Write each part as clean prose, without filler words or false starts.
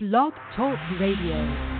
Blog Talk Radio.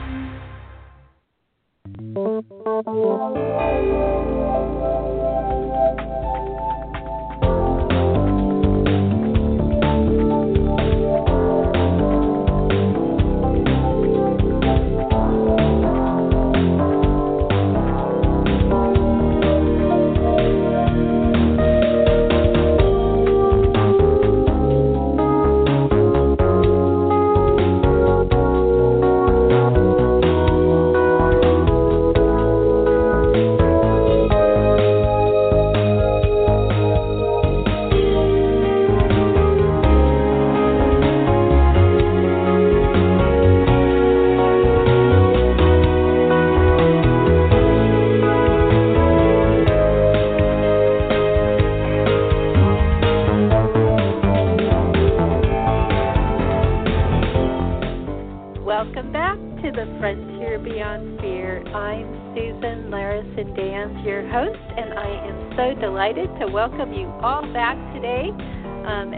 To welcome you all back today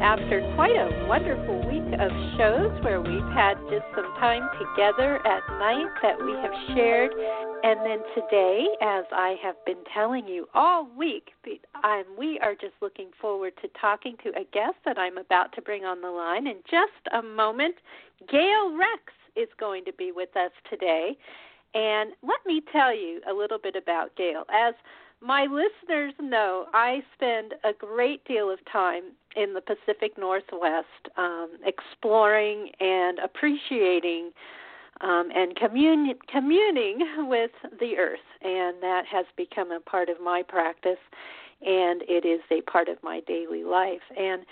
after quite a wonderful week of shows where we've had just some time together at night that we have shared. And then today, as I have been telling you all week, we are just looking forward to talking to a guest that I'm about to bring on the line in just a moment. Gail Rex is going to be with us today. And let me tell you a little bit about Gail. As my listeners know, I spend a great deal of time in the Pacific Northwest exploring and appreciating and communing with the earth, and that has become a part of my practice, and it is a part of my daily life. And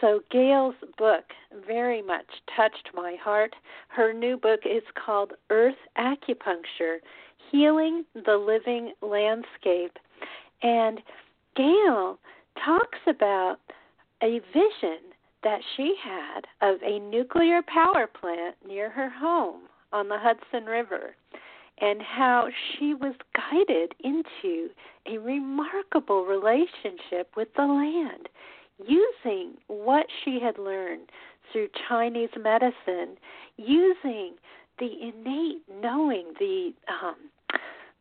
so Gail's book very much touched my heart. Her new book is called Earth Acupuncture: Healing the Living Landscape. And Gail talks about a vision that she had of a nuclear power plant near her home on the Hudson River, and how she was guided into a remarkable relationship with the land, using what she had learned through Chinese medicine, using the innate knowing,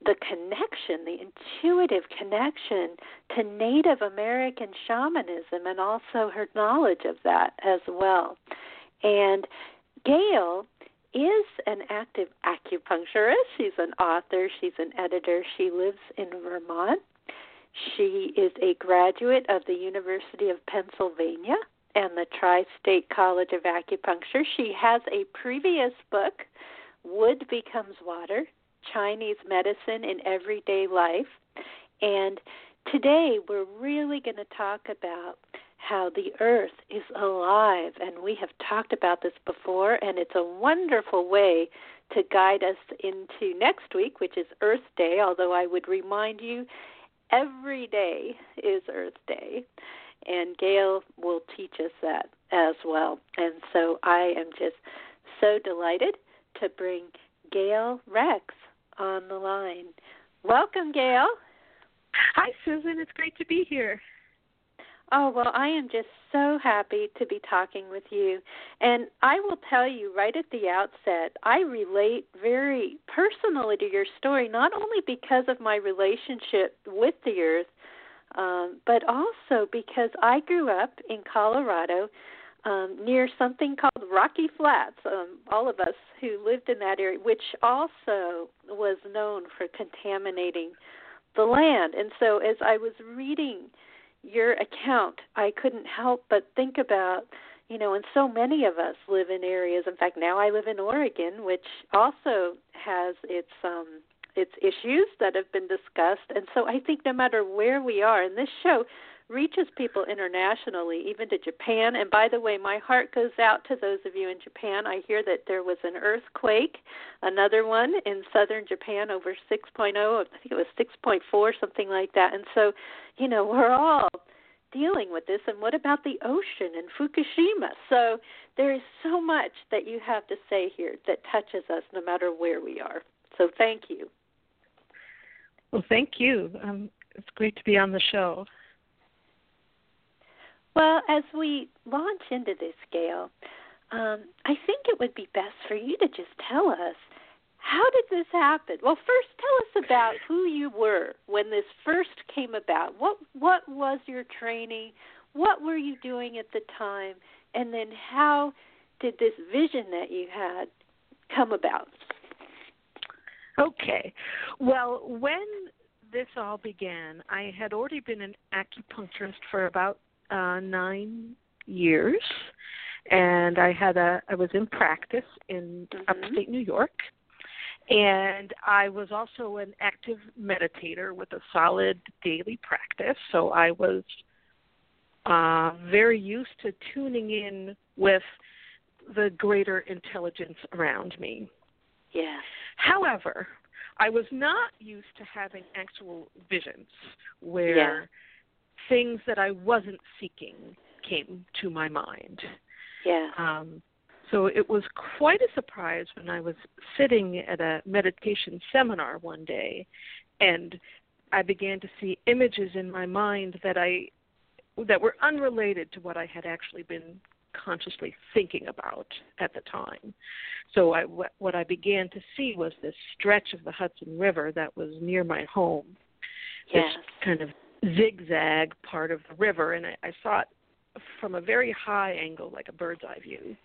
the connection, the intuitive connection to Native American shamanism, and also her knowledge of that as well. And Gail is an active acupuncturist. She's an author. She's an editor. She lives in Vermont. She is a graduate of the University of Pennsylvania and the Tri-State College of Acupuncture. She has a previous book, Wood Becomes Water: Chinese Medicine in Everyday Life. And today we're really going to talk about how the earth is alive. And we have talked about this before, and it's a wonderful way to guide us into next week, which is Earth Day, although I would remind you every day is Earth Day. And Gail will teach us that as well. And so I am just so delighted to bring Gail Rex on the line. Welcome, Gail. Hi, Susan. It's great to be here. Oh, well, I am just so happy to be talking with you. And I will tell you right at the outset, I relate very personally to your story, not only because of my relationship with the earth, but also because I grew up in Colorado near something called Rocky Flats, all of us who lived in that area, which also was known for contaminating the land. And so as I was reading your account, I couldn't help but think about, you know, and so many of us live in areas. In fact, now I live in Oregon, which also has its issues that have been discussed. And so I think no matter where we are, and this show reaches people internationally, even to Japan. And by the way, my heart goes out to those of you in Japan. I hear that there was an earthquake, another one in southern Japan over 6.0, I think it was 6.4, something like that. And so, you know, we're all dealing with this. And what about the ocean and Fukushima? So there is so much that you have to say here that touches us no matter where we are. So thank you. Well, thank you. It's great to be on the show. Well, as we launch into this, Gail, I think it would be best for you to just tell us, how did this happen? Well, first, tell us about who you were when this first came about. What was your training? What were you doing at the time? And then how did this vision that you had come about? Okay. Well, when this all began, I had already been an acupuncturist for about 9 years, and I was in practice in upstate New York. And I was also an active meditator with a solid daily practice. So I was very used to tuning in with the greater intelligence around me. Yeah. However, I was not used to having actual visions where things that I wasn't seeking came to my mind. Yeah. So it was quite a surprise when I was sitting at a meditation seminar one day, and I began to see images in my mind that were unrelated to what I had actually been consciously thinking about at the time. So what I began to see was this stretch of the Hudson River that was near my home, this kind of zigzag part of the river, and I saw it from a very high angle, like a bird's eye view.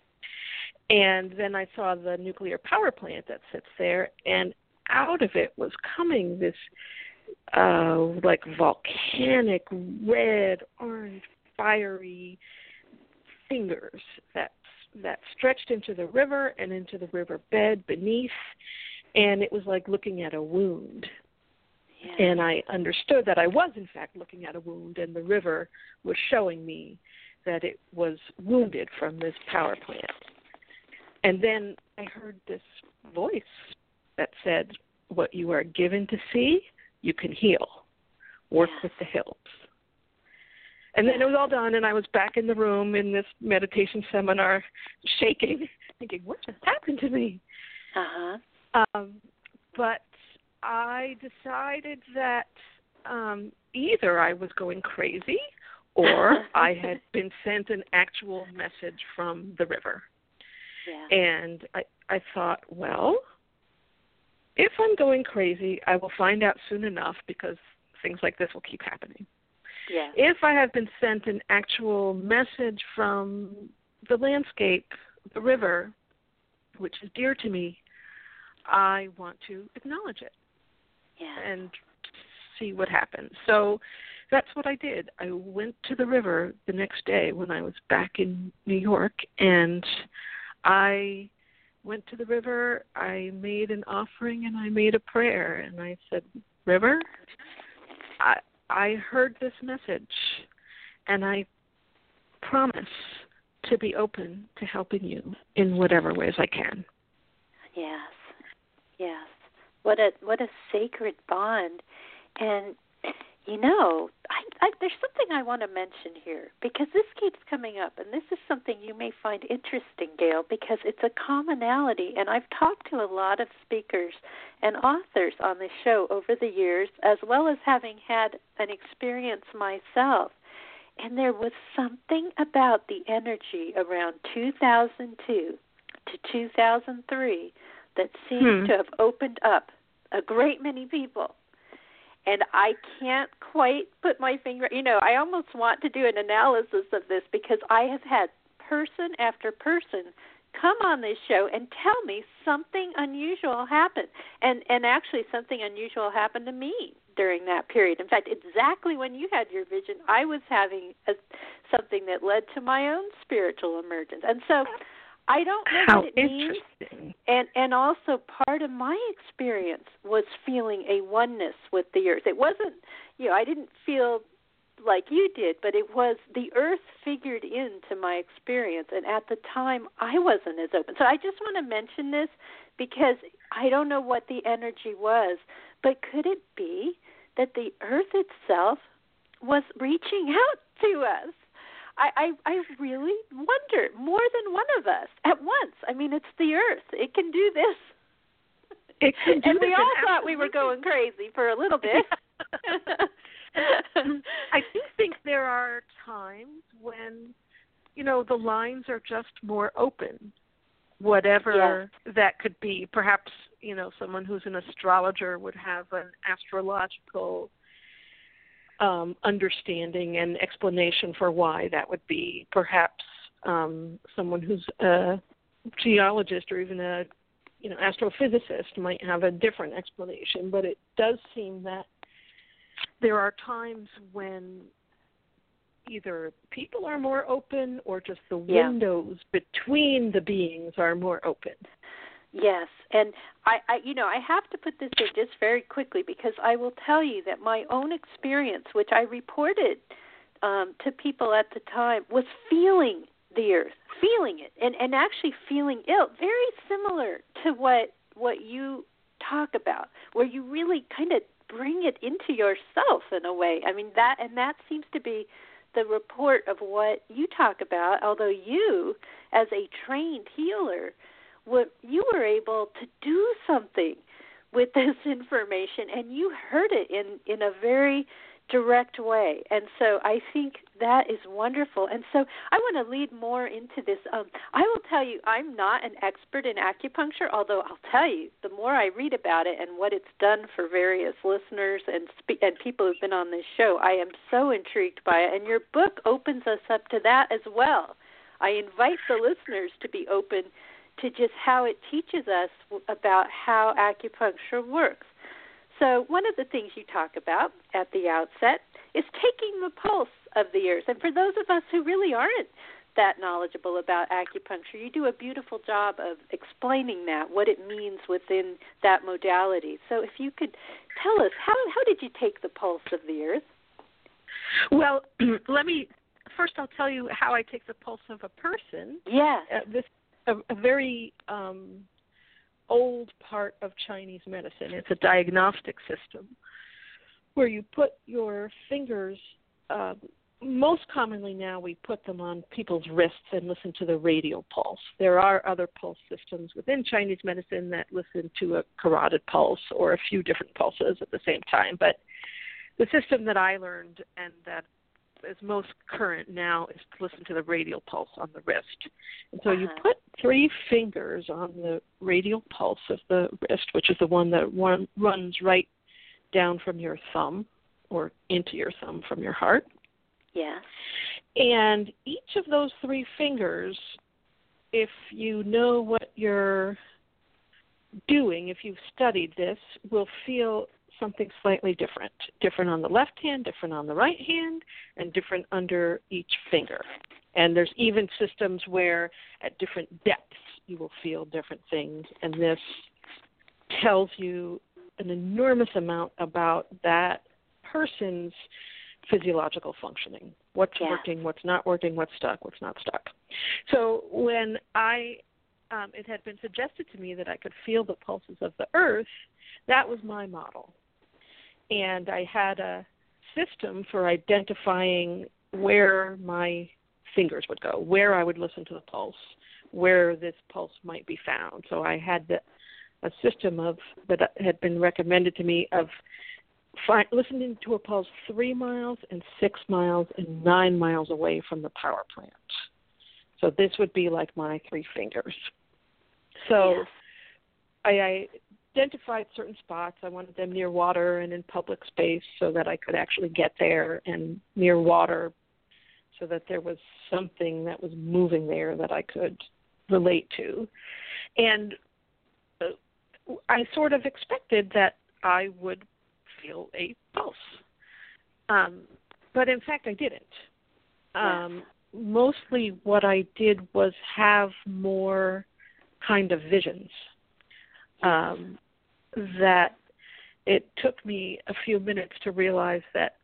And then I saw the nuclear power plant that sits there, and out of it was coming this like volcanic red, orange, fiery fingers that stretched into the river and into the river bed beneath, and it was like looking at a wound. Yeah. And I understood that I was, in fact, looking at a wound, and the river was showing me that it was wounded from this power plant. And then I heard this voice that said, what you are given to see, you can heal. Work with the hills. And then it was all done, and I was back in the room in this meditation seminar, shaking, thinking, what just happened to me? But I decided that either I was going crazy or I had been sent an actual message from the river. Yeah. And I thought, well, if I'm going crazy, I will find out soon enough because things like this will keep happening. Yeah. If I have been sent an actual message from the landscape, the river, which is dear to me, I want to acknowledge it and see what happens. So that's what I did. I went to the river the next day when I was back in New York, and I went to the river, I made an offering, and I made a prayer. And I said, River, I heard this message, and I promise to be open to helping you in whatever ways I can. Yes, yes. What a sacred bond. And, you know, there's something I want to mention here because this keeps coming up, and this is something you may find interesting, Gail, because it's a commonality, and I've talked to a lot of speakers and authors on this show over the years, as well as having had an experience myself, and there was something about the energy around 2002 to 2003 that seemed to have opened up a great many people. And I can't quite put my finger, you know, I almost want to do an analysis of this because I have had person after person come on this show and tell me something unusual happened. And actually something unusual happened to me during that period. In fact, exactly when you had your vision, I was having something that led to my own spiritual emergence. And so I don't know how what it means, and also part of my experience was feeling a oneness with the earth. It wasn't, you know, I didn't feel like you did, but it was the earth figured into my experience, and at the time I wasn't as open. So I just want to mention this because I don't know what the energy was, but could it be that the earth itself was reaching out to us? I really wonder, more than one of us at once. I mean, it's the earth. It can do this. It can do and this. We all thought we were going crazy for a little bit. I do think there are times when you know, the lines are just more open, whatever that could be. Perhaps, you know, someone who's an astrologer would have an astrological understanding and explanation for why that would be. Perhaps someone who's a geologist or even a, you know, astrophysicist might have a different explanation. But it does seem that there are times when either people are more open or just the windows between the beings are more open. Yes, and I you know, I have to put this in just very quickly because I will tell you that my own experience, which I reported to people at the time, was feeling the earth, feeling it, and actually feeling ill, very similar to what you talk about, where you really kind of bring it into yourself in a way. I mean, that seems to be the report of what you talk about, although you, as a trained healer, you were able to do something with this information, and you heard it in a very direct way. And so I think that is wonderful. And so I want to lead more into this. I will tell you, I'm not an expert in acupuncture, although I'll tell you, the more I read about it and what it's done for various listeners and people who've been on this show, I am so intrigued by it. And your book opens us up to that as well. I invite the listeners to be open to just how it teaches us about how acupuncture works. So one of the things you talk about at the outset is taking the pulse of the earth. And for those of us who really aren't that knowledgeable about acupuncture, you do a beautiful job of explaining that, what it means within that modality. So if you could tell us, how did you take the pulse of the earth? Well, first I'll tell you how I take the pulse of a person. Yes. This a very old part of Chinese medicine. It's a diagnostic system where you put your fingers, most commonly now we put them on people's wrists and listen to the radial pulse. There are other pulse systems within Chinese medicine that listen to a carotid pulse or a few different pulses at the same time. But the system that I learned and that is most current now is to listen to the radial pulse on the wrist. And so you put three fingers on the radial pulse of the wrist, which is the one that runs right down from your thumb or into your thumb from your heart. Yeah. And each of those three fingers, if you know what you're doing, if you've studied this, will feel something slightly different on the left hand, different on the right hand, and different under each finger. And there's even systems where at different depths you will feel different things, and this tells you an enormous amount about that person's physiological functioning, what's working, what's not working, what's stuck, what's not stuck. So when it had been suggested to me that I could feel the pulses of the earth, that was my model. And I had a system for identifying where my fingers would go, where I would listen to the pulse, where this pulse might be found. So I had a system that had been recommended to me of listening to a pulse 3 miles and 6 miles and 9 miles away from the power plant. So this would be like my three fingers. So I identified certain spots. I wanted them near water and in public space so that I could actually get there, and near water so that there was something that was moving there that I could relate to. And I sort of expected that I would feel a pulse. But in fact, I didn't. Mostly what I did was have more kind of visions. That it took me a few minutes to realize that,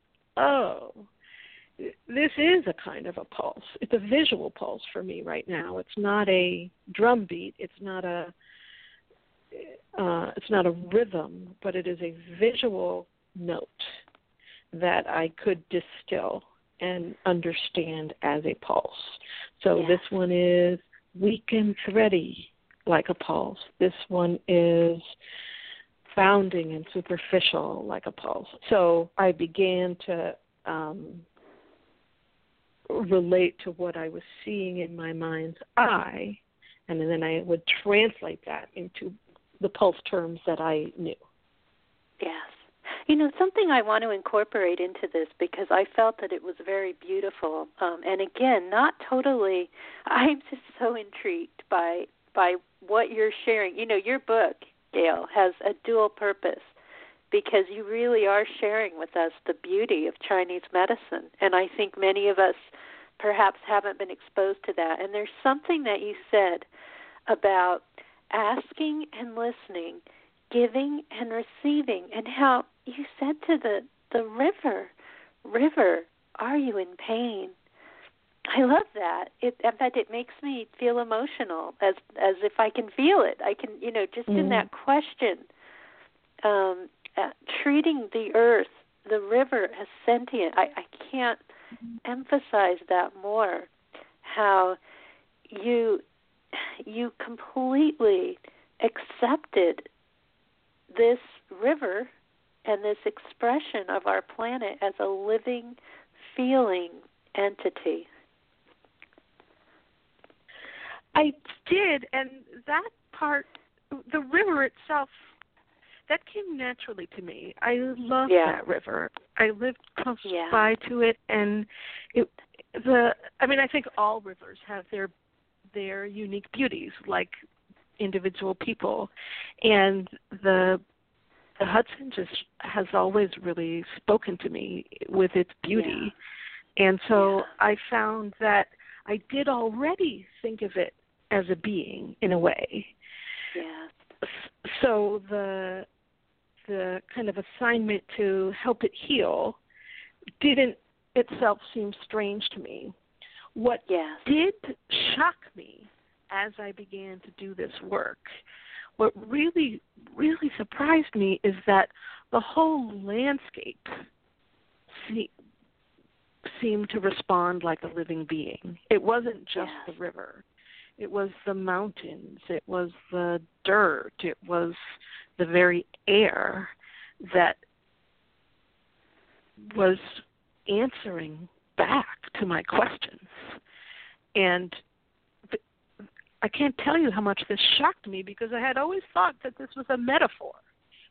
this is a kind of a pulse. It's a visual pulse for me right now. It's not a drum beat. It's not a rhythm, but it is a visual note that I could distill and understand as a pulse. So this one is weak and thready, like a pulse. This one is bounding and superficial, like a pulse. So I began to relate to what I was seeing in my mind's eye, and then I would translate that into the pulse terms that I knew. Yes. You know, something I want to incorporate into this, because I felt that it was very beautiful, and again, not totally, I'm just so intrigued by what you're sharing. You know, your book, Gail, has a dual purpose, because you really are sharing with us the beauty of Chinese medicine, and I think many of us perhaps haven't been exposed to that. And there's something that you said about asking and listening, giving and receiving, and how you said to the river, are you in pain? I love that. In fact, it makes me feel emotional, as if I can feel it. I can, you know, just in that question, treating the earth, the river, as sentient. I can't emphasize that more, how you completely accepted this river and this expression of our planet as a living, feeling entity. I did, and that part, the river itself, that came naturally to me. I loved that river. I lived close by to it, and I think all rivers have their unique beauties, like individual people, and the Hudson just has always really spoken to me with its beauty, and so I found that I did already think of it as a being in a way. Yeah. So the kind of assignment to help it heal didn't itself seem strange to me. What did shock me as I began to do this work, what really, really surprised me is that the whole landscape seemed to respond like a living being. It wasn't just the river. It was the mountains. It was the dirt. It was the very air that was answering back to my questions. And I can't tell you how much this shocked me, because I had always thought that this was a metaphor.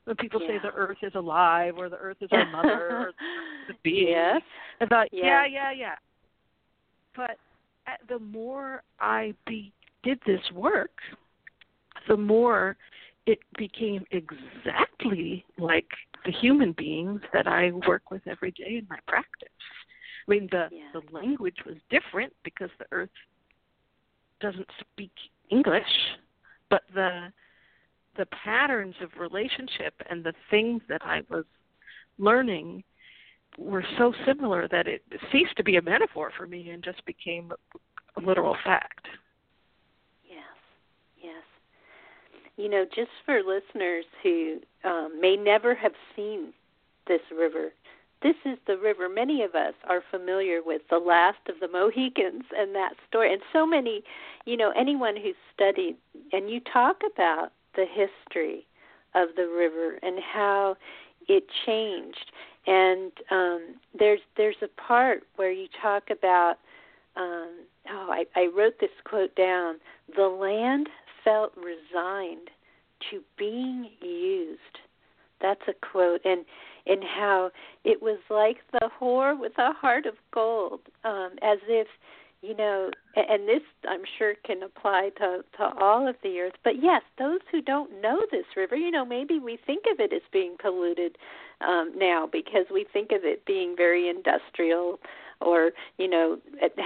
When people say the earth is alive, or the earth is our mother, or the earth is a being, I thought, But the more I did this work, the more it became exactly like the human beings that I work with every day in my practice. I mean, the language was different, because the earth doesn't speak English, but the patterns of relationship and the things that I was learning were so similar that it ceased to be a metaphor for me and just became a literal fact. Yes. You know, just for listeners who may never have seen this river, this is the river many of us are familiar with, the Last of the Mohicans and that story. And so many, you know, anyone who's studied, and you talk about the history of the river and how it changed. And there's a part where you talk about, I wrote this quote down, the land felt resigned to being used. That's a quote. And how it was like the whore with a heart of gold, as if, you know, and this I'm sure can apply to all of the earth. But yes, those who don't know this river, you know, maybe we think of it as being polluted now, because we think of it being very industrial, or, you know,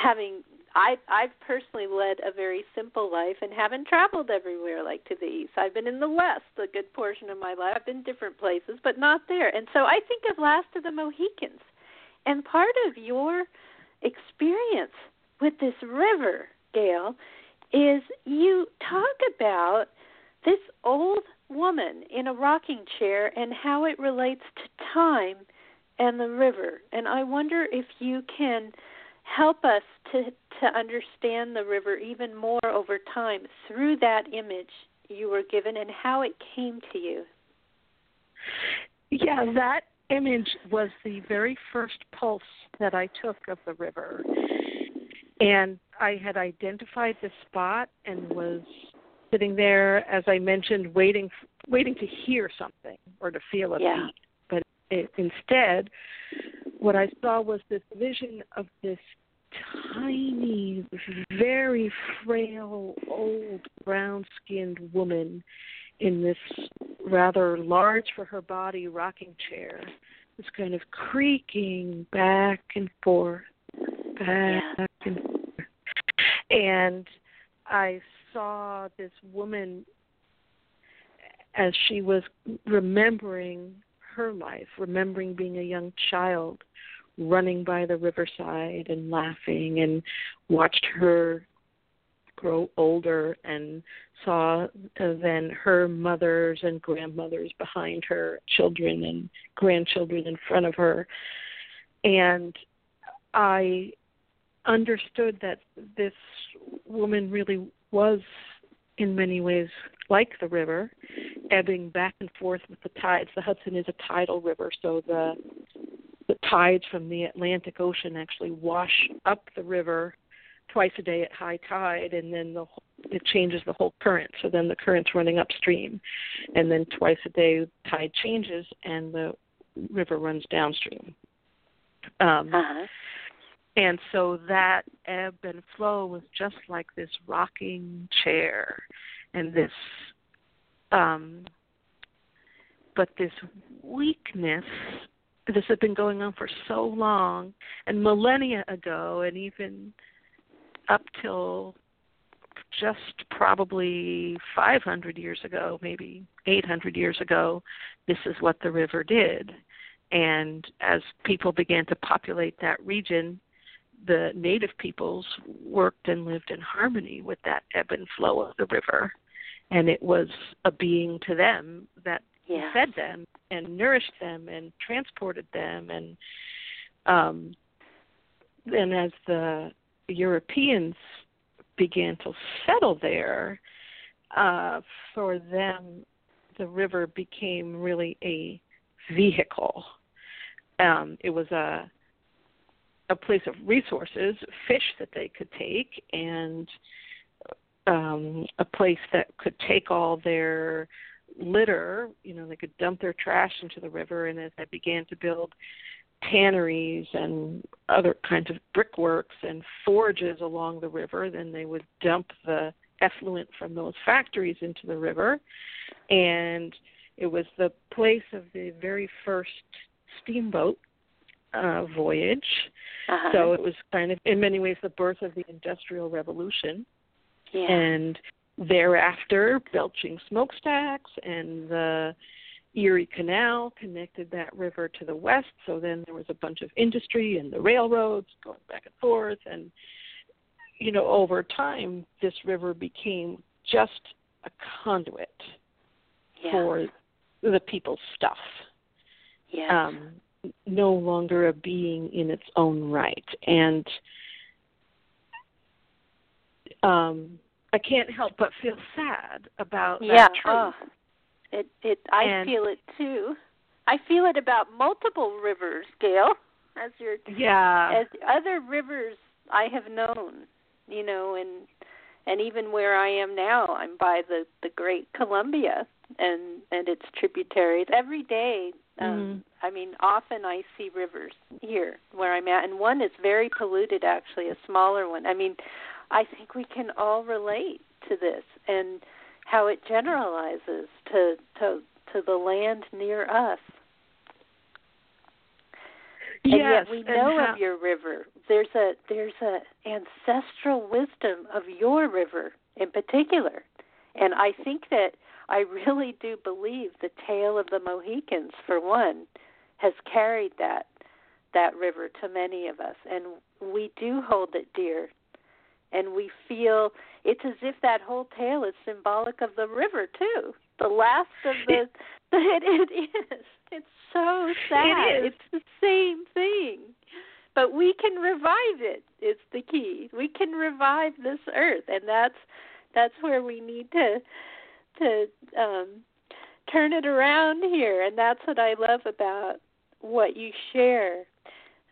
having, I've personally led a very simple life and haven't traveled everywhere like to the east. I've been in the west a good portion of my life. I've been different places, but not there. And so I think of Last of the Mohicans. And part of your experience with this river, Gail, is you talk about this old woman in a rocking chair and how it relates to time and the river. And I wonder if you can help us to understand the river even more over time through that image you were given and how it came to you. Yeah, that image was the very first pulse that I took of the river. And I had identified the spot and was sitting there, as I mentioned, waiting to hear something or to feel a beat. But instead, what I saw was this vision of this tiny, very frail, old, brown-skinned woman in this rather large for her body rocking chair, this kind of creaking back and forth, and forth. And I saw this woman as she was remembering her life, remembering being a young child, running by the riverside and laughing, and watched her grow older and saw then her mothers and grandmothers behind her, children and grandchildren in front of her. And I understood that this woman really was in many ways like the river, ebbing back and forth with the tides. The Hudson is a tidal river, so the tides from the Atlantic Ocean actually wash up the river twice a day at high tide, and then it changes the whole current. So then the current's running upstream, and then twice a day the tide changes and the river runs downstream. And so that ebb and flow was just like this rocking chair, and this, but this weakness. This had been going on for so long, and millennia ago, and even up till just probably 500 years ago, maybe 800 years ago, this is what the river did. And as people began to populate that region, the native peoples worked and lived in harmony with that ebb and flow of the river. And it was a being to them that fed them and nourished them and transported them. And as the Europeans began to settle there, for them the river became really a vehicle. It was a place of resources, fish that they could take, and a place that could take all their litter. You know, they could dump their trash into the river. And as they began to build tanneries and other kinds of brickworks and forages along the river, then they would dump the effluent from those factories into the river. And it was the place of the very first steamboat voyage. So it was kind of, in many ways, the birth of the Industrial Revolution. And thereafter, belching smokestacks, and the Erie Canal connected that river to the west. So then there was a bunch of industry and the railroads going back and forth. And, you know, over time, this river became just a conduit for the people's stuff. No longer a being in its own right. And I can't help but feel sad about that truth. I feel it too. I feel it about multiple rivers, Gail, as other rivers I have known, you know, and even where I am now, I'm by the great Columbia and its tributaries. Every day, I mean, often I see rivers here where I'm at, and one is very polluted, actually, a smaller one. I mean, I think we can all relate to this, and how it generalizes to the land near us. And yet we know of your river. There's a ancestral wisdom of your river in particular. And I think that I really do believe the tale of the Mohicans, for one, has carried that river to many of us, and we do hold it dear. And we feel it's as if that whole tale is symbolic of the river, too. The last of the... It is. It's so sad. It's the same thing. But we can revive it. It's the key. We can revive this earth. And that's where we need to turn it around here. And that's what I love about what you share.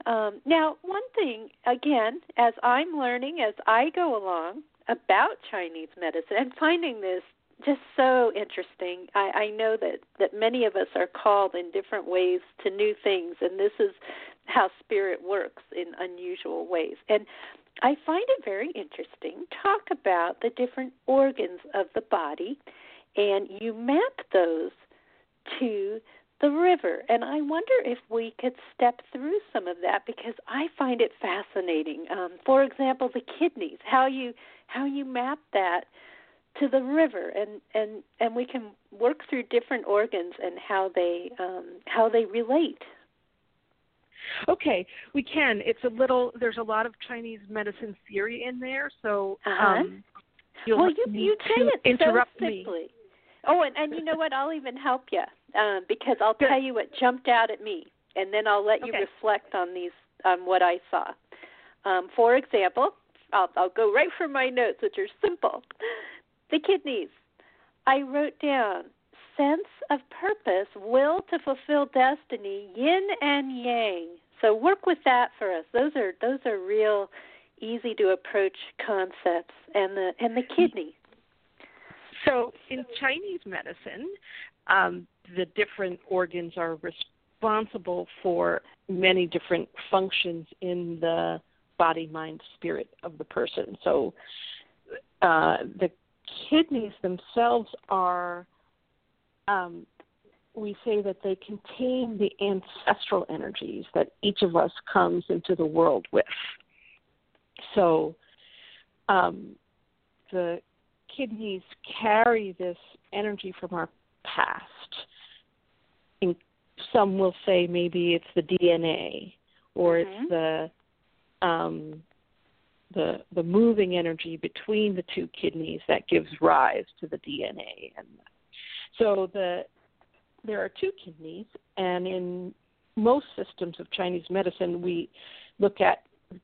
Now, one thing, again, as I'm learning, as I go along about Chinese medicine and finding this just so interesting, I know that many of us are called in different ways to new things, and this is how spirit works in unusual ways. And I find it very interesting. Talk about the different organs of the body, and you map those to the river. And I wonder if we could step through some of that, because I find it fascinating. For example, the kidneys, how you map that to the river, and we can work through different organs and how they relate. Okay, we can. There's a lot of Chinese medicine theory in there, so you say it interrupt so simply. Me. Oh, and you know what? I'll even help you because I'll tell you what jumped out at me, and then I'll let you reflect on what I saw. For example, I'll go right from my notes, which are simple. The kidneys. I wrote down sense of purpose, will to fulfill destiny, yin and yang. So work with that for us. Those are real easy to approach concepts, and the kidney. So in Chinese medicine, the different organs are responsible for many different functions in the body, mind, spirit of the person. So the kidneys themselves are, we say that they contain the ancestral energies that each of us comes into the world with. So the kidneys carry this energy from our past. And some will say maybe it's the DNA or it's the moving energy between the two kidneys that gives rise to the DNA. And so there are two kidneys, and in most systems of Chinese medicine, we look at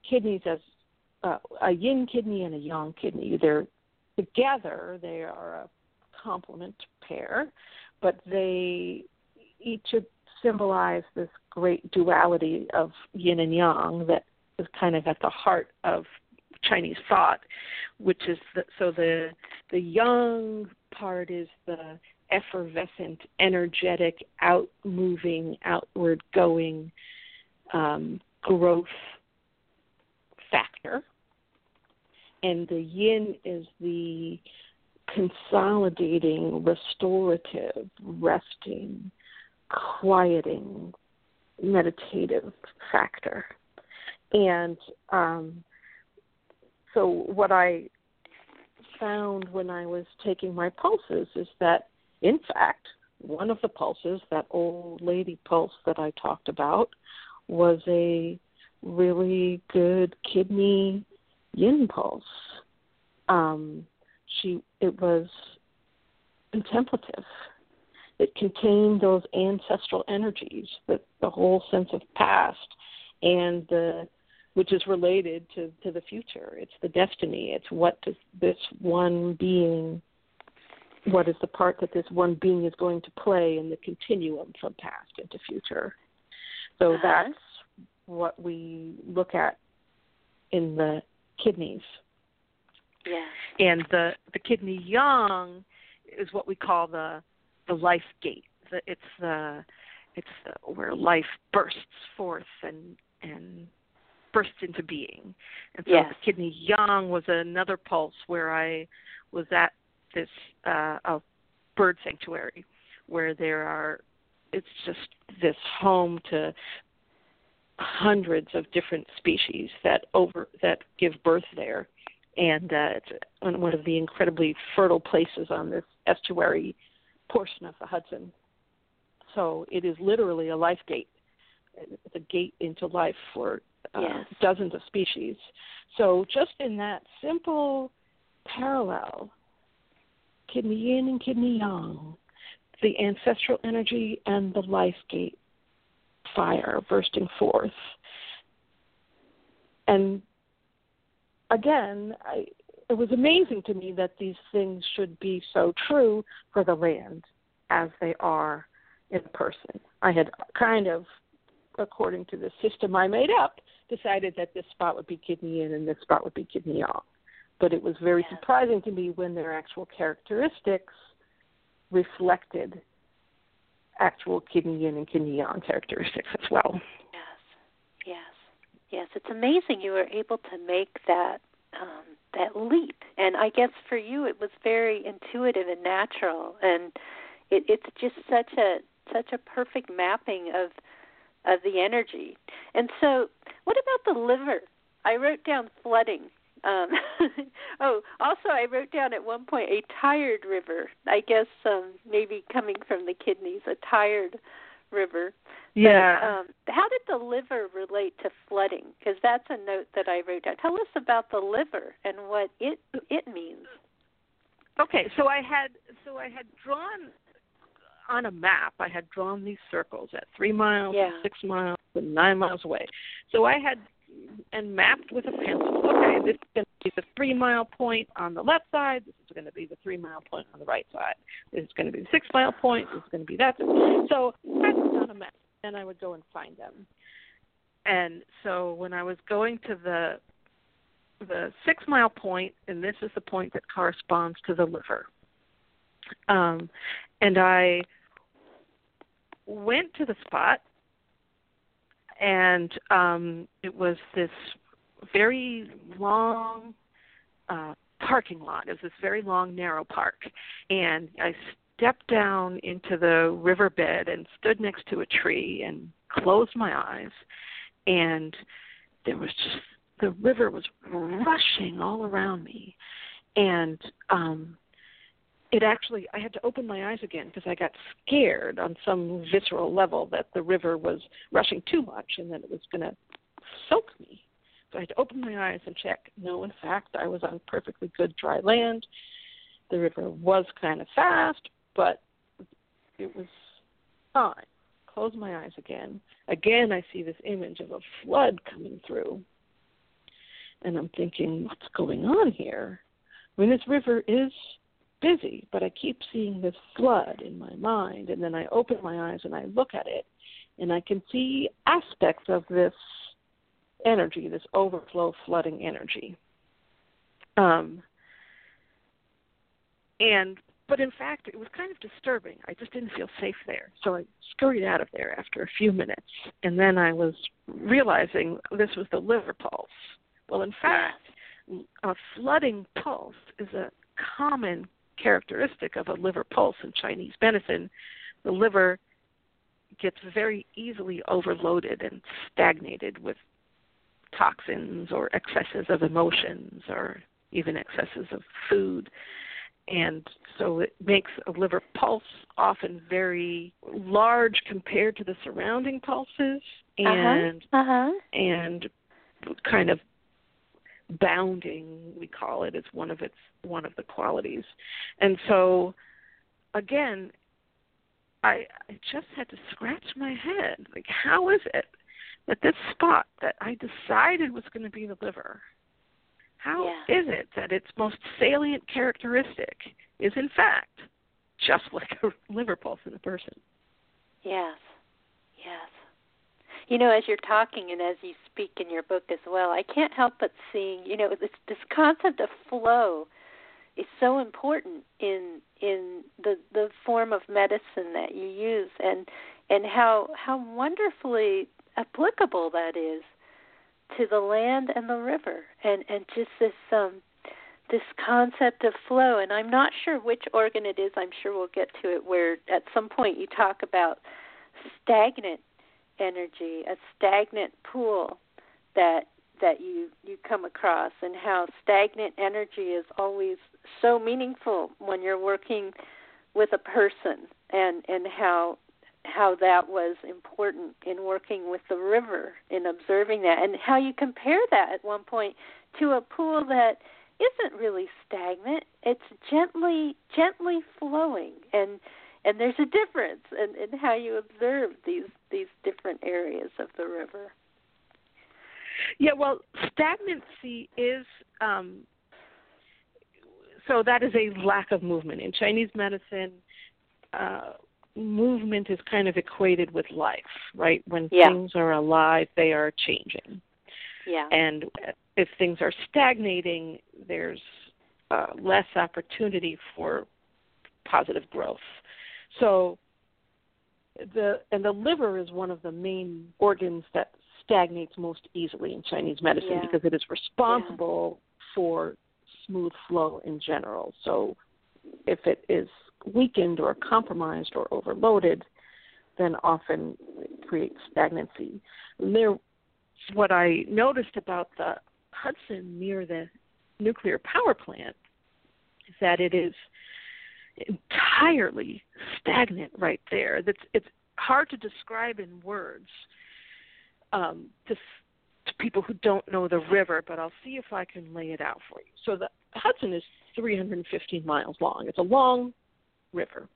kidneys as a yin kidney and a yang kidney. They're together, they are a complement pair, but they each symbolize this great duality of yin and yang that is kind of at the heart of Chinese thought, which is the yang part is the effervescent, energetic, out-moving, outward-going growth factor. And the yin is the consolidating, restorative, resting, quieting, meditative factor. And so what I found when I was taking my pulses is that, in fact, one of the pulses, that old lady pulse that I talked about, was a really good kidney yin pulse. It was contemplative. It contained those ancestral energies, the whole sense of past, and which is related to the future. It's the destiny. It's what does this one being, what is the part that this one being is going to play in the continuum from past into future. So that's what we look at in the kidneys. Yeah. And the kidney yang is what we call the life gate. It's where life bursts forth and bursts into being. And so the kidney yang was another pulse where I was at this a bird sanctuary where it's just this home to hundreds of different species that give birth there, and it's one of the incredibly fertile places on this estuary portion of the Hudson. So it is literally a life gate. It's a gate into life for dozens of species. So just in that simple parallel, kidney yin and kidney yang, the ancestral energy and the life gate fire bursting forth. And again, it was amazing to me that these things should be so true for the land as they are in person. I had kind of according to the system I made up, decided that this spot would be kidney in and this spot would be kidney out. But it was very surprising to me when their actual characteristics reflected actual kidney in and kidney out characteristics as well. Yes, it's amazing you were able to make that that leap. And I guess for you it was very intuitive and natural, and it's just such a perfect mapping of the energy. And so, what about the liver? I wrote down flooding. Also I wrote down at one point a tired river. I guess maybe coming from the kidneys, a tired river. Yeah. But, how did the liver relate to flooding? Because that's a note that I wrote down. Tell us about the liver and what it means. Okay, so I had drawn on a map. I had drawn these circles at 3 miles, and 6 miles, and 9 miles away. So I had and mapped with a pencil. Okay, this is going to be the 3 mile point on the left side. This is going to be the 3 mile point on the right side. This is going to be the 6 mile point. This is going to be that. So I was on a map, and I would go and find them. And so when I was going to the 6 mile point, and this is the point that corresponds to the liver. And I went to the spot, and it was this very long parking lot. It was this very long, narrow park. And I stepped down into the riverbed and stood next to a tree and closed my eyes. And there was just, the river was rushing all around me. And it actually, I had to open my eyes again because I got scared on some visceral level that the river was rushing too much and that it was going to soak me. So I had to open my eyes and check. No, in fact, I was on perfectly good dry land. The river was kind of fast, but it was fine. Close my eyes again. Again, I see this image of a flood coming through. And I'm thinking, what's going on here? I mean, this river is busy, but I keep seeing this flood in my mind. And then I open my eyes and I look at it, and I can see aspects of this energy, this overflow flooding energy. But in fact, it was kind of disturbing. I just didn't feel safe there. So I scurried out of there after a few minutes. And then I was realizing this was the liver pulse. Well, in fact, a flooding pulse is a common characteristic of a liver pulse in Chinese medicine. The liver gets very easily overloaded and stagnated with toxins or excesses of emotions or even excesses of food. And so it makes a liver pulse often very large compared to the surrounding pulses and and kind of bounding, we call it. It's one of the qualities. And so again, I just had to scratch my head. Like, how is it that this spot that I decided was going to be the liver, how is it that its most salient characteristic is, in fact, just like a liver pulse in a person? Yes. You know, as you're talking and as you speak in your book as well, I can't help but seeing, you know, this concept of flow is so important in the form of medicine that you use, and how wonderfully applicable that is to the land and the river, and just this this concept of flow. And I'm not sure which organ it is. I'm sure we'll get to it, where at some point you talk about stagnant energy, a stagnant pool that you come across, and how stagnant energy is always so meaningful when you're working with a person, and how that was important in working with the river, in observing that, and how you compare that at one point to a pool that isn't really stagnant. It's gently flowing, and there's a difference in how you observe these different areas of the river. Yeah, well, stagnancy is so that is a lack of movement. In Chinese medicine, movement is kind of equated with life, right? When things are alive, they are changing. Yeah. And if things are stagnating, there's less opportunity for positive growth. So the liver is one of the main organs that stagnates most easily in Chinese medicine because it is responsible for smooth flow in general. So if it is weakened or compromised or overloaded, then often it creates stagnancy. And what I noticed about the Hudson near the nuclear power plant is that it is entirely stagnant right there. It's hard to describe in words to people who don't know the river, but I'll see if I can lay it out for you. So the Hudson is 315 miles long. It's a long river,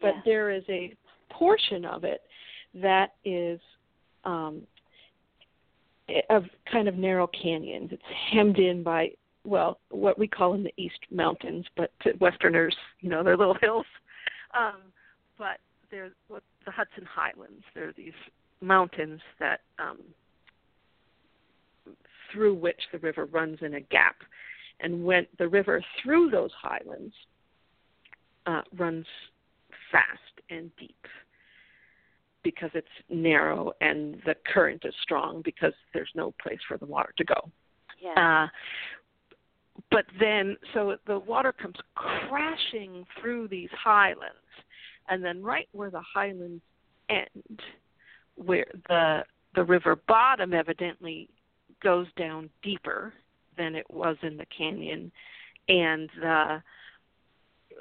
but there is a portion of it that is of kind of narrow canyons. It's hemmed in by, well, what we call in the East mountains, but to Westerners, you know, they're little hills. But they're the Hudson Highlands. There are these mountains that through which the river runs in a gap. And when the river through those highlands runs fast and deep, because it's narrow and the current is strong because there's no place for the water to go. Yeah. But then, so the water comes crashing through these highlands, and then right where the highlands end, where the river bottom evidently goes down deeper than it was in the canyon, and the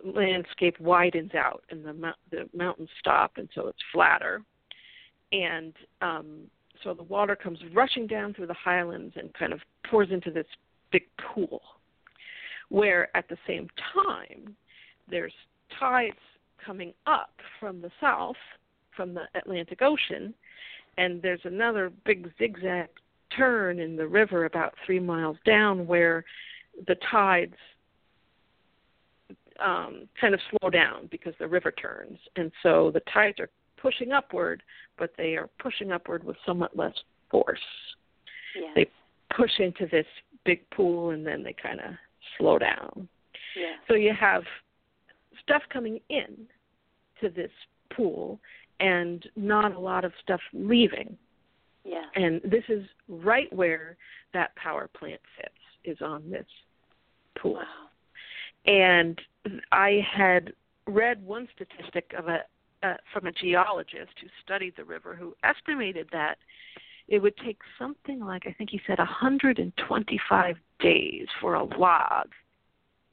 landscape widens out, and the mountains stop, and so it's flatter. And so the water comes rushing down through the highlands and kind of pours into this big pool, where at the same time there's tides coming up from the south, from the Atlantic Ocean, and there's another big zigzag turn in the river about 3 miles down where the tides kind of slow down because the river turns. And so the tides are pushing upward, but they are pushing upward with somewhat less force. Yes. They push into this big pool and then they kind of slow down. Yes. So you have stuff coming in to this pool and not a lot of stuff leaving. Yeah. And this is right where that power plant sits, is on this pool. Wow. And I had read one statistic of from a geologist who studied the river, who estimated that it would take something like, I think he said, 125 days for a log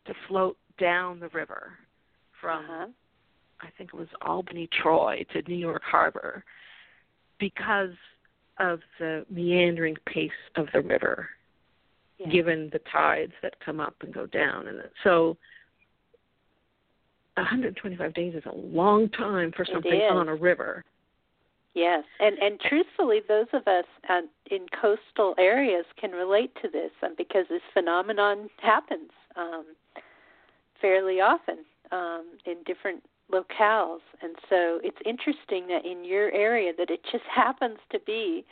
to float down the river from, I think it was Albany, Troy, to New York Harbor, because of the meandering pace of the river, given the tides that come up and go down. And so 125 days is a long time for something on a river. Yes, and truthfully, those of us in coastal areas can relate to this because this phenomenon happens fairly often in different locales. And so it's interesting that in your area that it just happens to be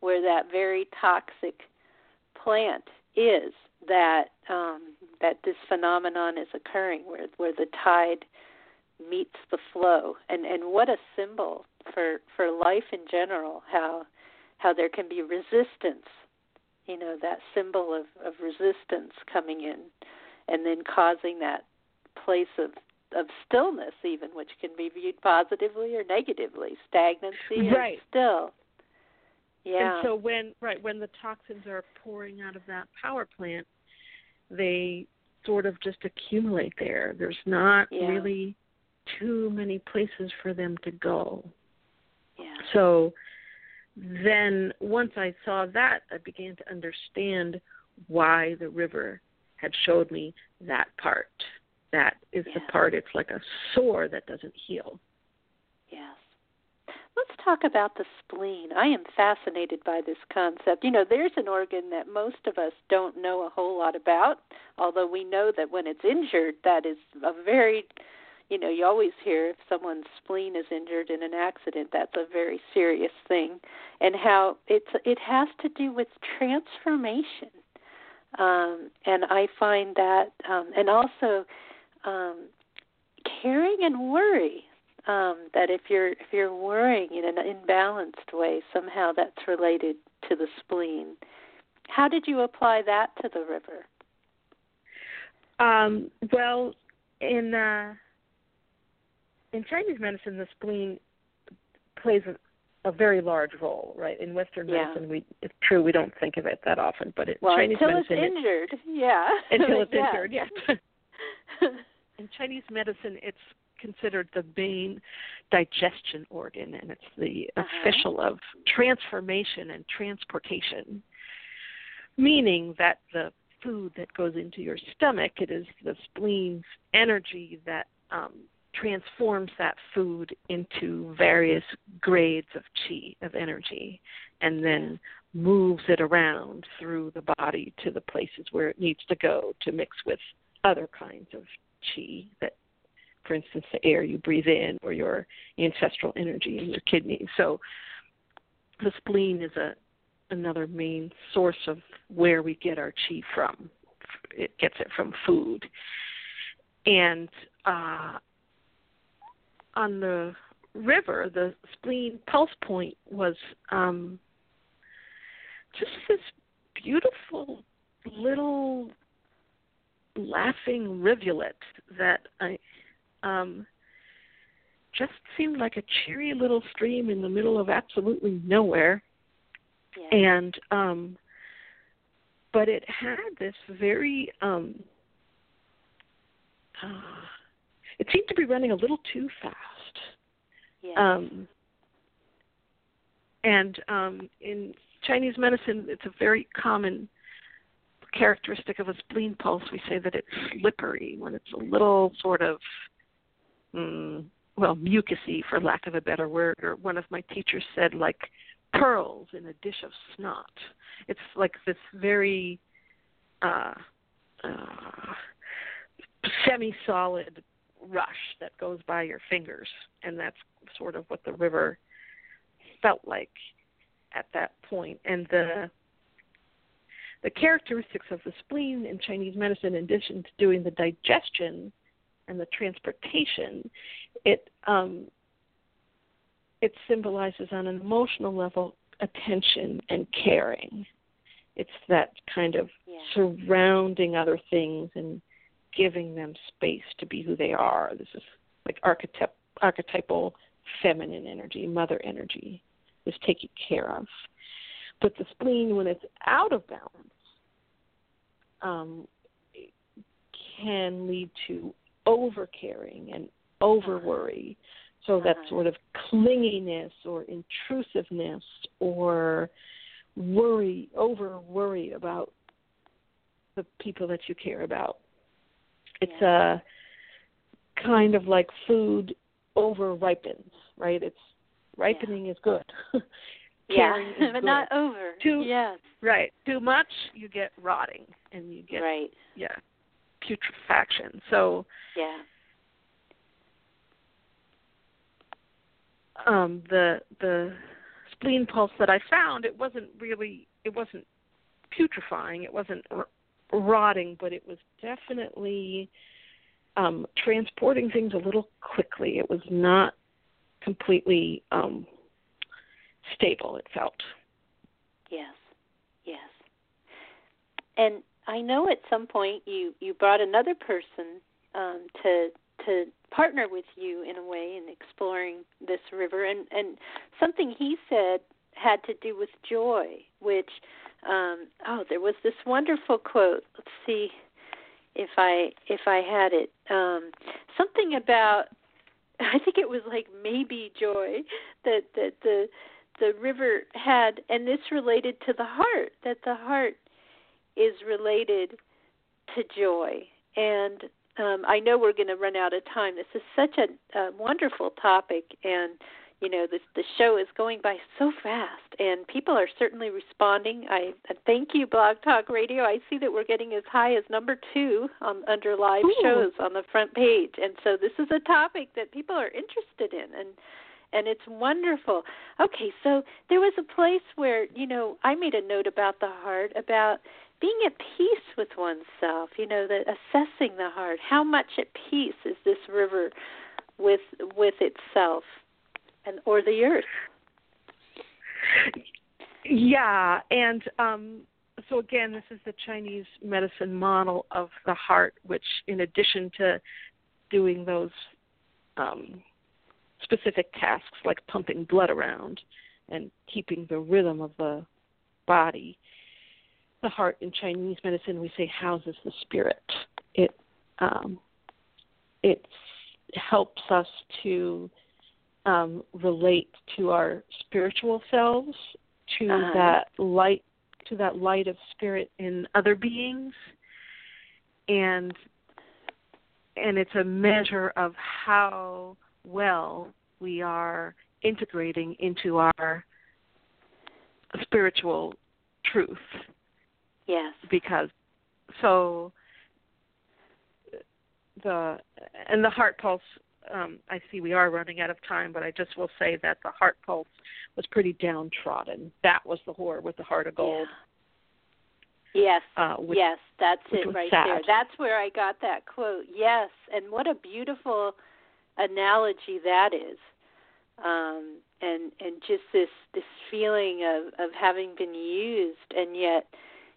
where that very toxic plant is that this phenomenon is occurring, where the tide meets the flow. And what a symbol for life in general, how there can be resistance, you know, that symbol of resistance coming in and then causing that place of stillness even, which can be viewed positively or negatively, stagnancy and still. Yeah. And so when the toxins are pouring out of that power plant, they sort of just accumulate there. There's not really too many places for them to go. Yeah. So then once I saw that, I began to understand why the river had showed me that part. That is the part, it's like a sore that doesn't heal. Yes. Let's talk about the spleen. I am fascinated by this concept. You know, there's an organ that most of us don't know a whole lot about, although we know that when it's injured, that is a very, you know, you always hear if someone's spleen is injured in an accident, that's a very serious thing, and how it has to do with transformation. And I find that, and also caring and worry, that if you're worrying in an imbalanced way, somehow that's related to the spleen. How did you apply that to the river? Well, in Chinese medicine, the spleen plays a very large role, right? In Western medicine, it's true, we don't think of it that often, but Chinese medicine... Well, until it's injured, Until it's injured, yeah. In Chinese medicine, it's considered the main digestion organ, and it's the official of transformation and transportation, meaning that the food that goes into your stomach, it is the spleen's energy that transforms that food into various grades of qi, of energy, and then moves it around through the body to the places where it needs to go to mix with other kinds of qi, that, for instance, the air you breathe in or your ancestral energy in your kidneys. So the spleen is another main source of where we get our qi from. It gets it from food. And on the river, the spleen pulse point was just this beautiful little laughing rivulet that I just seemed like a cheery little stream in the middle of absolutely nowhere. Yeah. And but it had this very it seemed to be running a little too fast. Yeah. In Chinese medicine, it's a very common characteristic of a spleen pulse. We say that it's slippery when it's a little sort of mucusy, for lack of a better word. Or one of my teachers said, like pearls in a dish of snot. It's like this very semi-solid rush that goes by your fingers, and that's sort of what the river felt like at that point. And the characteristics of the spleen in Chinese medicine, in addition to doing the digestion and the transportation, it symbolizes on an emotional level attention and caring. It's that kind of surrounding other things and giving them space to be who they are. This is like archetypal feminine energy, mother energy, is taken care of. But the spleen, when it's out of balance, it can lead to over-caring and over-worry. So that sort of clinginess or intrusiveness or worry, over-worry about the people that you care about. It's a kind of like food over-ripens, right? It's ripening is good. Caring is good. Not over. Right. Too much, you get rotting and you get putrefaction. So the spleen pulse that I found, it wasn't putrefying, it wasn't rotting, but it was definitely transporting things a little quickly. It was not completely stable, it felt. Yes. And I know at some point you brought another person to partner with you in a way in exploring this river, and something he said had to do with joy, which there was this wonderful quote. Let's see if I had it. Something about, I think it was like maybe joy that the river had, and this related to the heart, that the heart is related to joy. And I know we're going to run out of time. This is such a wonderful topic, and you know, the show is going by so fast, and people are certainly responding. I thank you, Blog Talk Radio. I see that we're getting as high as number 2 under live shows on the front page, and so this is a topic that people are interested in, and it's wonderful. Okay, so there was a place where, you know, I made a note about the heart, about being at peace with oneself, you know, that assessing the heart. How much at peace is this river with itself and or the earth? Yeah, and so again, this is the Chinese medicine model of the heart, which in addition to doing those specific tasks like pumping blood around and keeping the rhythm of the body, the heart in Chinese medicine, we say, houses the spirit. It helps us to relate to our spiritual selves, to that light of spirit in other beings, and it's a measure of how well we are integrating into our spiritual truth. Yes. Because the heart pulse, I see we are running out of time, but I just will say that the heart pulse was pretty downtrodden. That was the whore with the heart of gold. Yeah. Yes. Yes, that's it right there. That's where I got that quote. Yes. And what a beautiful analogy that is. And just this feeling of having been used and yet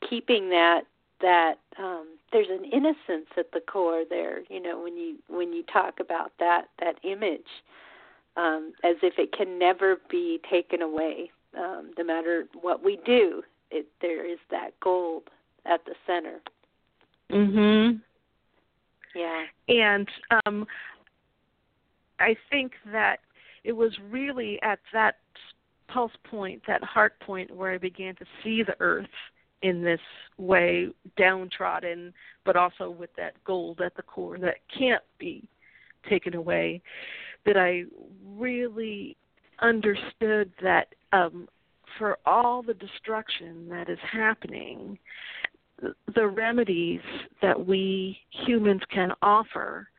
keeping that there's an innocence at the core there, you know, when you talk about that image, as if it can never be taken away, no matter what we do, there is that gold at the center. Mhm. Yeah. And I think that it was really at that pulse point, that heart point, where I began to see the earth in this way, downtrodden, but also with that gold at the core that can't be taken away, that I really understood that for all the destruction that is happening, the remedies that we humans can offer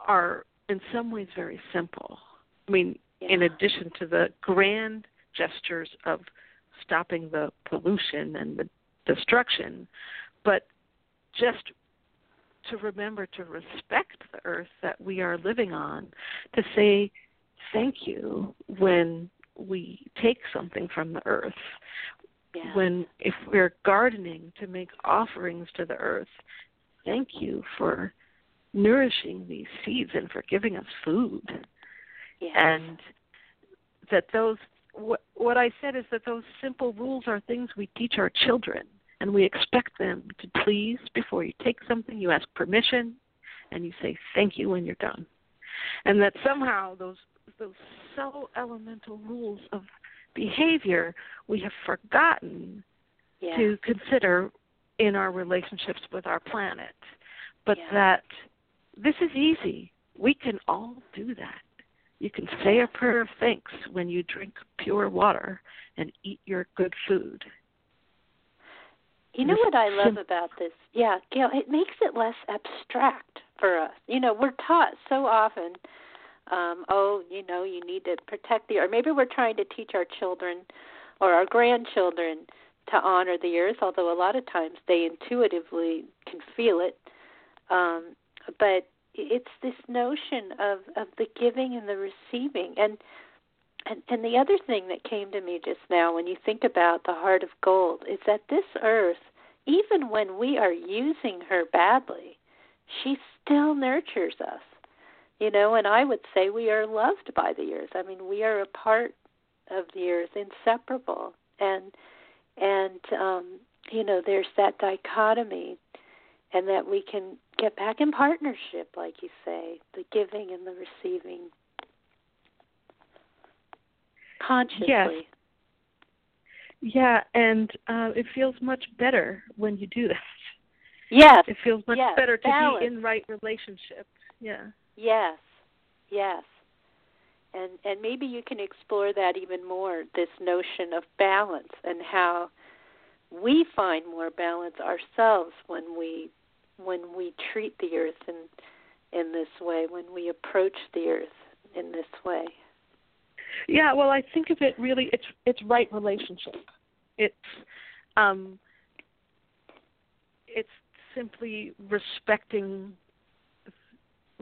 are in some ways very simple. I mean, in addition to the grand gestures of stopping the pollution and the destruction, but just to remember to respect the earth that we are living on, to say thank you when we take something from the earth, if we're gardening, to make offerings to the earth. Thank you for nourishing these seeds and for giving us food. Yes. And that what I said is that those simple rules are things we teach our children, and we expect them to please. Before you take something, you ask permission, and you say thank you when you're done. And that somehow those so elemental rules of behavior we have forgotten to consider in our relationships with our planet. But that this is easy. We can all do that. You can say a prayer of thanks when you drink pure water and eat your good food. You know what I love about this? Yeah, Gail, it makes it less abstract for us. You know, we're taught so often, you know, you need to protect the earth. Maybe we're trying to teach our children or our grandchildren to honor the earth, although a lot of times they intuitively can feel it. But it's this notion of the giving and the receiving. And the other thing that came to me just now when you think about the heart of gold is that this earth, even when we are using her badly, she still nurtures us. You know, and I would say we are loved by the earth. I mean, we are a part of the earth, inseparable. And you know, there's that dichotomy, and that we can get back in partnership, like you say, the giving and the receiving consciously. Yes. Yeah, and it feels much better when you do that. Yes. It feels much better to be in right relationship. Yeah. Yes. Yes. And maybe you can explore that even more, this notion of balance and how we find more balance ourselves when we treat the earth in this way, when we approach the earth in this way. Yeah, well, I think of it really, it's right relationship. It's simply respecting,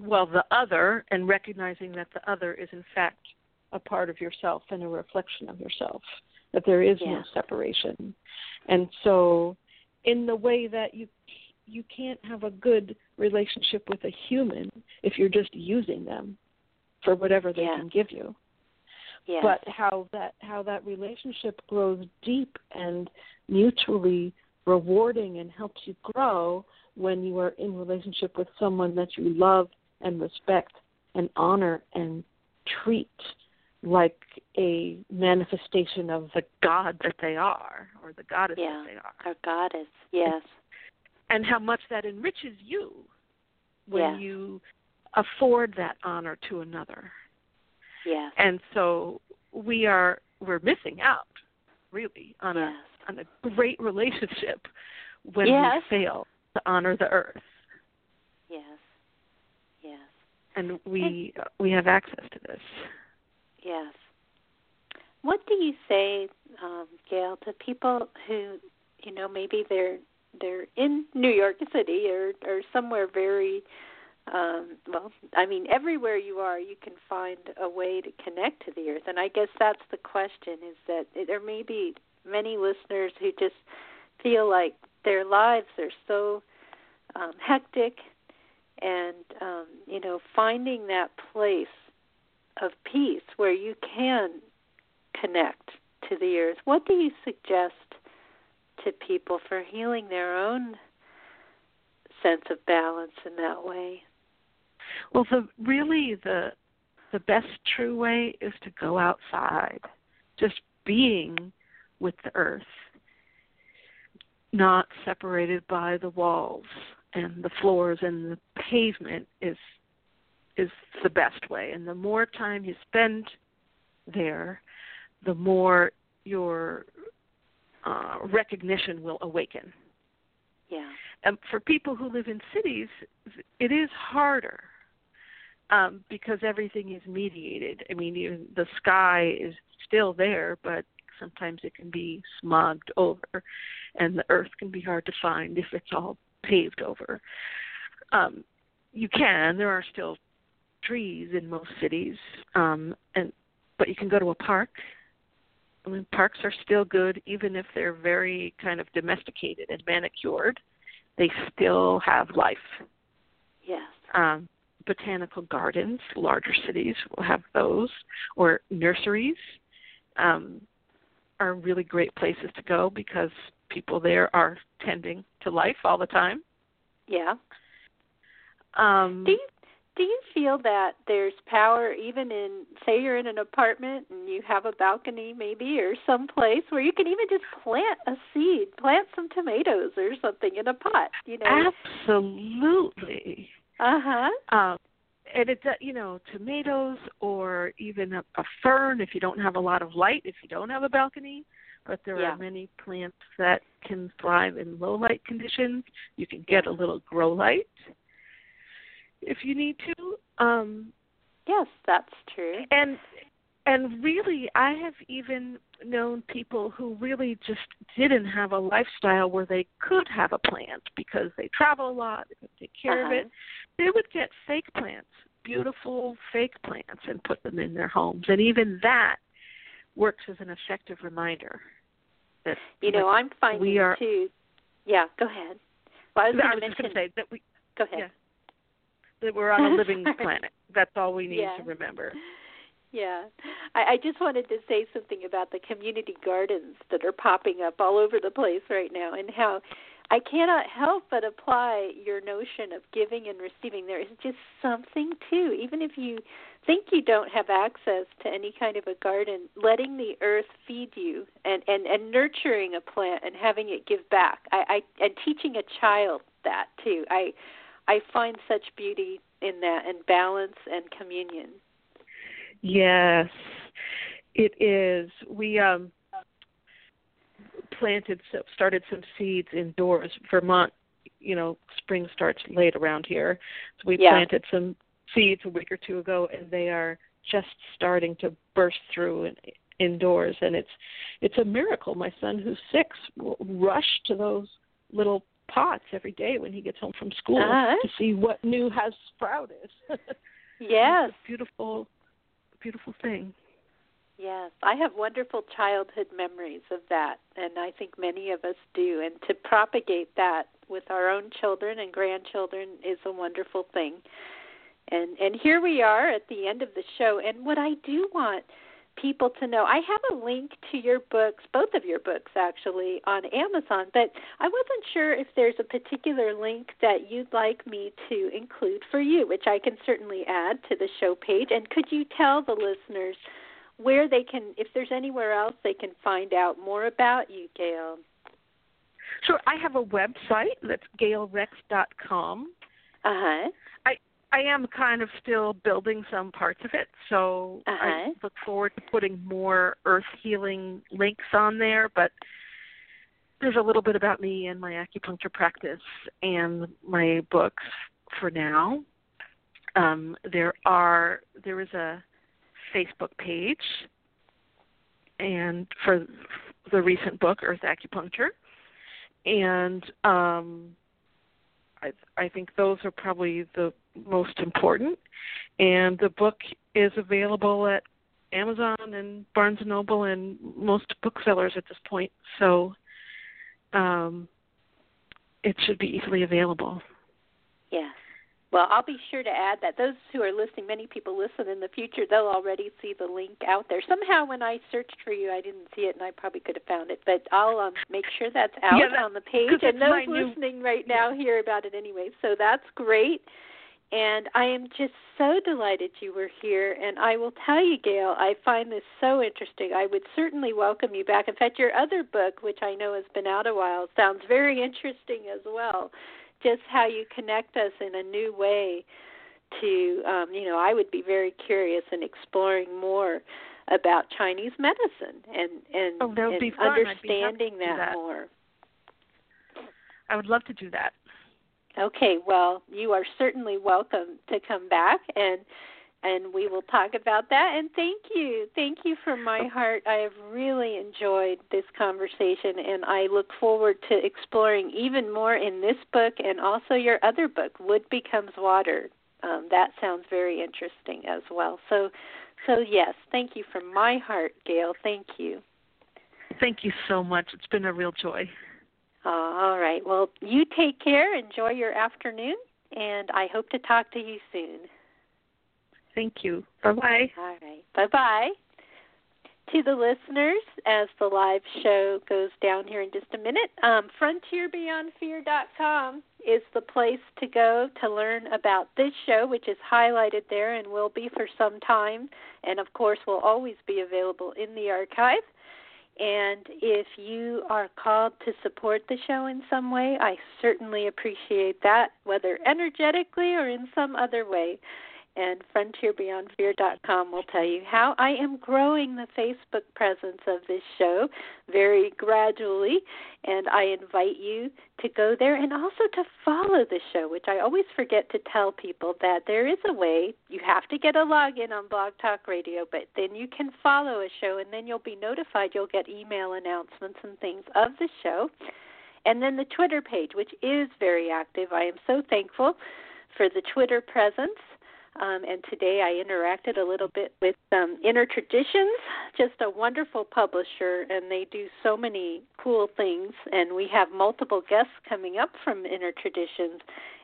well, the other, and recognizing that the other is in fact a part of yourself and a reflection of yourself, that there is no separation. And so in the way that you can't have a good relationship with a human if you're just using them for whatever they can give you. Yes. But how that relationship grows deep and mutually rewarding and helps you grow when you are in relationship with someone that you love and respect and honor and treat like a manifestation of the God that they are, or the goddess that they are. Our goddess, yes. And how much that enriches you when you afford that honor to another. Yes. And so we're missing out, really, on a great relationship when we fail to honor the earth. Yes. Yes. And we have access to this. Yes. What do you say, Gail, to people who, you know, maybe they're in New York City or somewhere very everywhere you are, you can find a way to connect to the earth. And I guess that's the question, is that there may be many listeners who just feel like their lives are so hectic, and, finding that place of peace where you can connect to the earth. What do you suggest to people for healing their own sense of balance in that way? Well, the best true way is to go outside, just being with the earth, not separated by the walls and the floors and the pavement is the best way. And the more time you spend there, the more your recognition will awaken. Yeah. And for people who live in cities, it is harder because everything is mediated. I mean, even the sky is still there, but sometimes it can be smogged over, and the earth can be hard to find if it's all paved over. There are still trees in most cities, but you can go to a park. I mean, parks are still good, even if they're very kind of domesticated and manicured. They still have life. Yes. Botanical gardens, larger cities will have those, or nurseries are really great places to go because people there are tending to life all the time. Yeah. Do you feel that there's power even in, say you're in an apartment and you have a balcony maybe, or some place where you can even just plant a seed, plant some tomatoes or something in a pot, you know? Absolutely. Uh-huh. And it's, tomatoes, or even a fern if you don't have a lot of light, if you don't have a balcony. But there are many plants that can thrive in low light conditions. You can get a little grow light if you need to. Yes, that's true. And really, I have even known people who really just didn't have a lifestyle where they could have a plant because they travel a lot, they could take care of it. They would get fake plants, beautiful fake plants, and put them in their homes. And even that works as an effective reminder. That, I'm finding we are, too. Yeah, go ahead. Well, I was just going to say that we... Go ahead. Yeah. That we're on a living planet. That's all we need to remember. Yeah. I just wanted to say something about the community gardens that are popping up all over the place right now, and how I cannot help but apply your notion of giving and receiving. There is just something to, even if you think you don't have access to any kind of a garden, letting the earth feed you and nurturing a plant and having it give back. I and teaching a child that too. I find such beauty in that, and balance and communion. Yes, it is. We started some seeds indoors. Vermont, spring starts late around here. So we planted some seeds a week or two ago, and they are just starting to burst through indoors. And it's a miracle. My son, who's 6, will rush to those little pots every day when he gets home from school to see what new has sprouted. Yes. Beautiful thing. Yes, I have wonderful childhood memories of that, and I think many of us do. And to propagate that with our own children and grandchildren is a wonderful thing. And here we are at the end of the show. And what I do want people to know, I have a link to your books, both of your books actually, on Amazon, but I wasn't sure if there's a particular link that you'd like me to include for you, which I can certainly add to the show page. And could you tell the listeners where they can, if there's anywhere else they can find out more about you, Gail? Sure. I have a website. That's GailRex.com. I am kind of still building some parts of it, so I look forward to putting more earth healing links on there, but there's a little bit about me and my acupuncture practice and my books for now. There is a Facebook page and for the recent book, Earth Acupuncture, and I think those are probably the most important. And the book is available at Amazon and Barnes & Noble and most booksellers at this point, so it should be easily available. Yes. Well, I'll be sure to add that. Those who are listening, many people listen in the future, they'll already see the link out there. Somehow when I searched for you, I didn't see it, and I probably could have found it. But I'll make sure that's out on the page. And those listening right now hear about it anyway. So that's great. And I am just so delighted you were here. And I will tell you, Gail, I find this so interesting. I would certainly welcome you back. In fact, your other book, which I know has been out a while, sounds very interesting as well. Just how you connect us in a new way to, I would be very curious in exploring more about Chinese medicine and understanding that more. I would love to do that. Okay, well, you are certainly welcome to come back, and we will talk about that. And thank you. Thank you from my heart. I have really enjoyed this conversation, and I look forward to exploring even more in this book and also your other book, Wood Becomes Water. That sounds very interesting as well. So yes, thank you from my heart, Gail. Thank you. Thank you so much. It's been a real joy. All right. Well, you take care. Enjoy your afternoon, and I hope to talk to you soon. Thank you. Bye-bye. All right. Bye-bye. To the listeners, as the live show goes down here in just a minute, FrontierBeyondFear.com is the place to go to learn about this show, which is highlighted there and will be for some time, and, of course, will always be available in the archive. And if you are called to support the show in some way, I certainly appreciate that, whether energetically or in some other way. And FrontierBeyondFear.com will tell you how. I am growing the Facebook presence of this show very gradually, and I invite you to go there and also to follow the show, which I always forget to tell people that there is a way. You have to get a login on Blog Talk Radio, but then you can follow a show, and then you'll be notified. You'll get email announcements and things of the show. And then the Twitter page, which is very active. I am so thankful for the Twitter presence. And today I interacted a little bit with Inner Traditions, just a wonderful publisher, and they do so many cool things. And we have multiple guests coming up from Inner Traditions.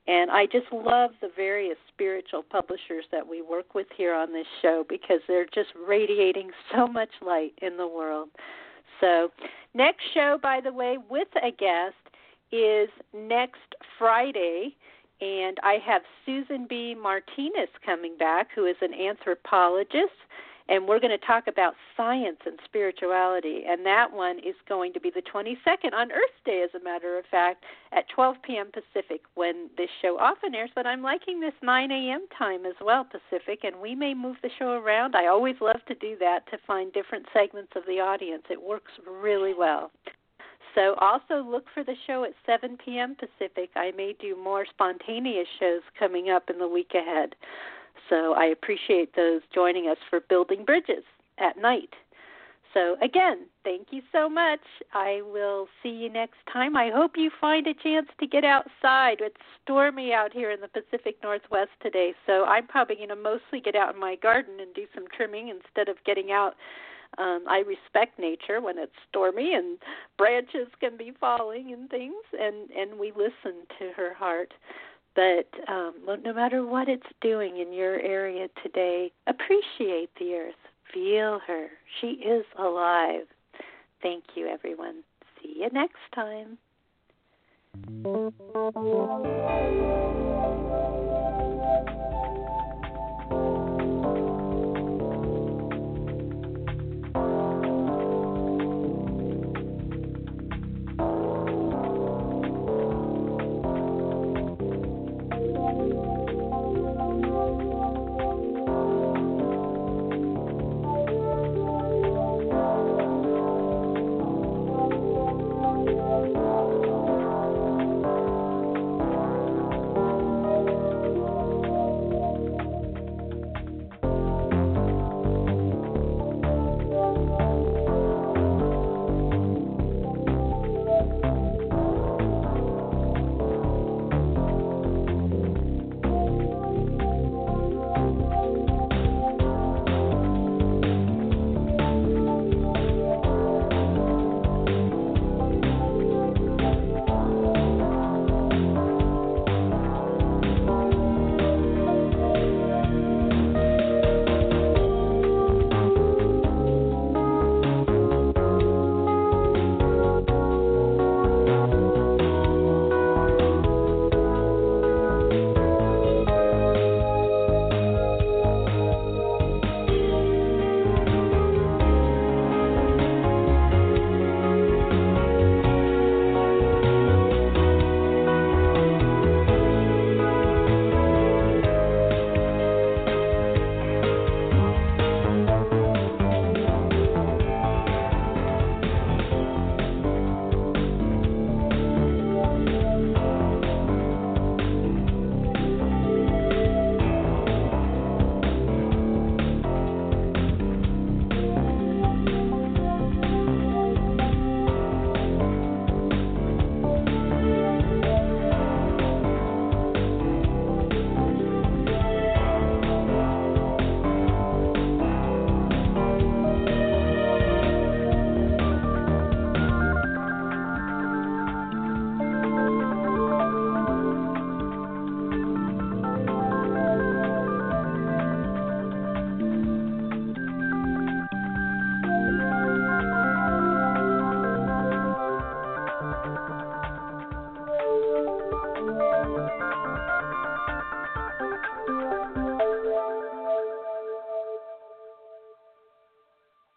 And I just love the various spiritual publishers that we work with here on this show because they're just radiating so much light in the world. So next show, by the way, with a guest is next Friday. And I have Susan B. Martinez coming back, who is an anthropologist, and we're going to talk about science and spirituality, and that one is going to be the 22nd on Earth Day, as a matter of fact, at 12 p.m. Pacific, when this show often airs, but I'm liking this 9 a.m. time as well, Pacific, and we may move the show around. I always love to do that to find different segments of the audience. It works really well. So also look for the show at 7 p.m. Pacific. I may do more spontaneous shows coming up in the week ahead. So I appreciate those joining us for Building Bridges at night. So again, thank you so much. I will see you next time. I hope you find a chance to get outside. It's stormy out here in the Pacific Northwest today, so I'm probably going to mostly get out in my garden and do some trimming instead of getting out. I respect nature when it's stormy and branches can be falling and things, and we listen to her heart. But no matter what it's doing in your area today, appreciate the earth. Feel her. She is alive. Thank you, everyone. See you next time.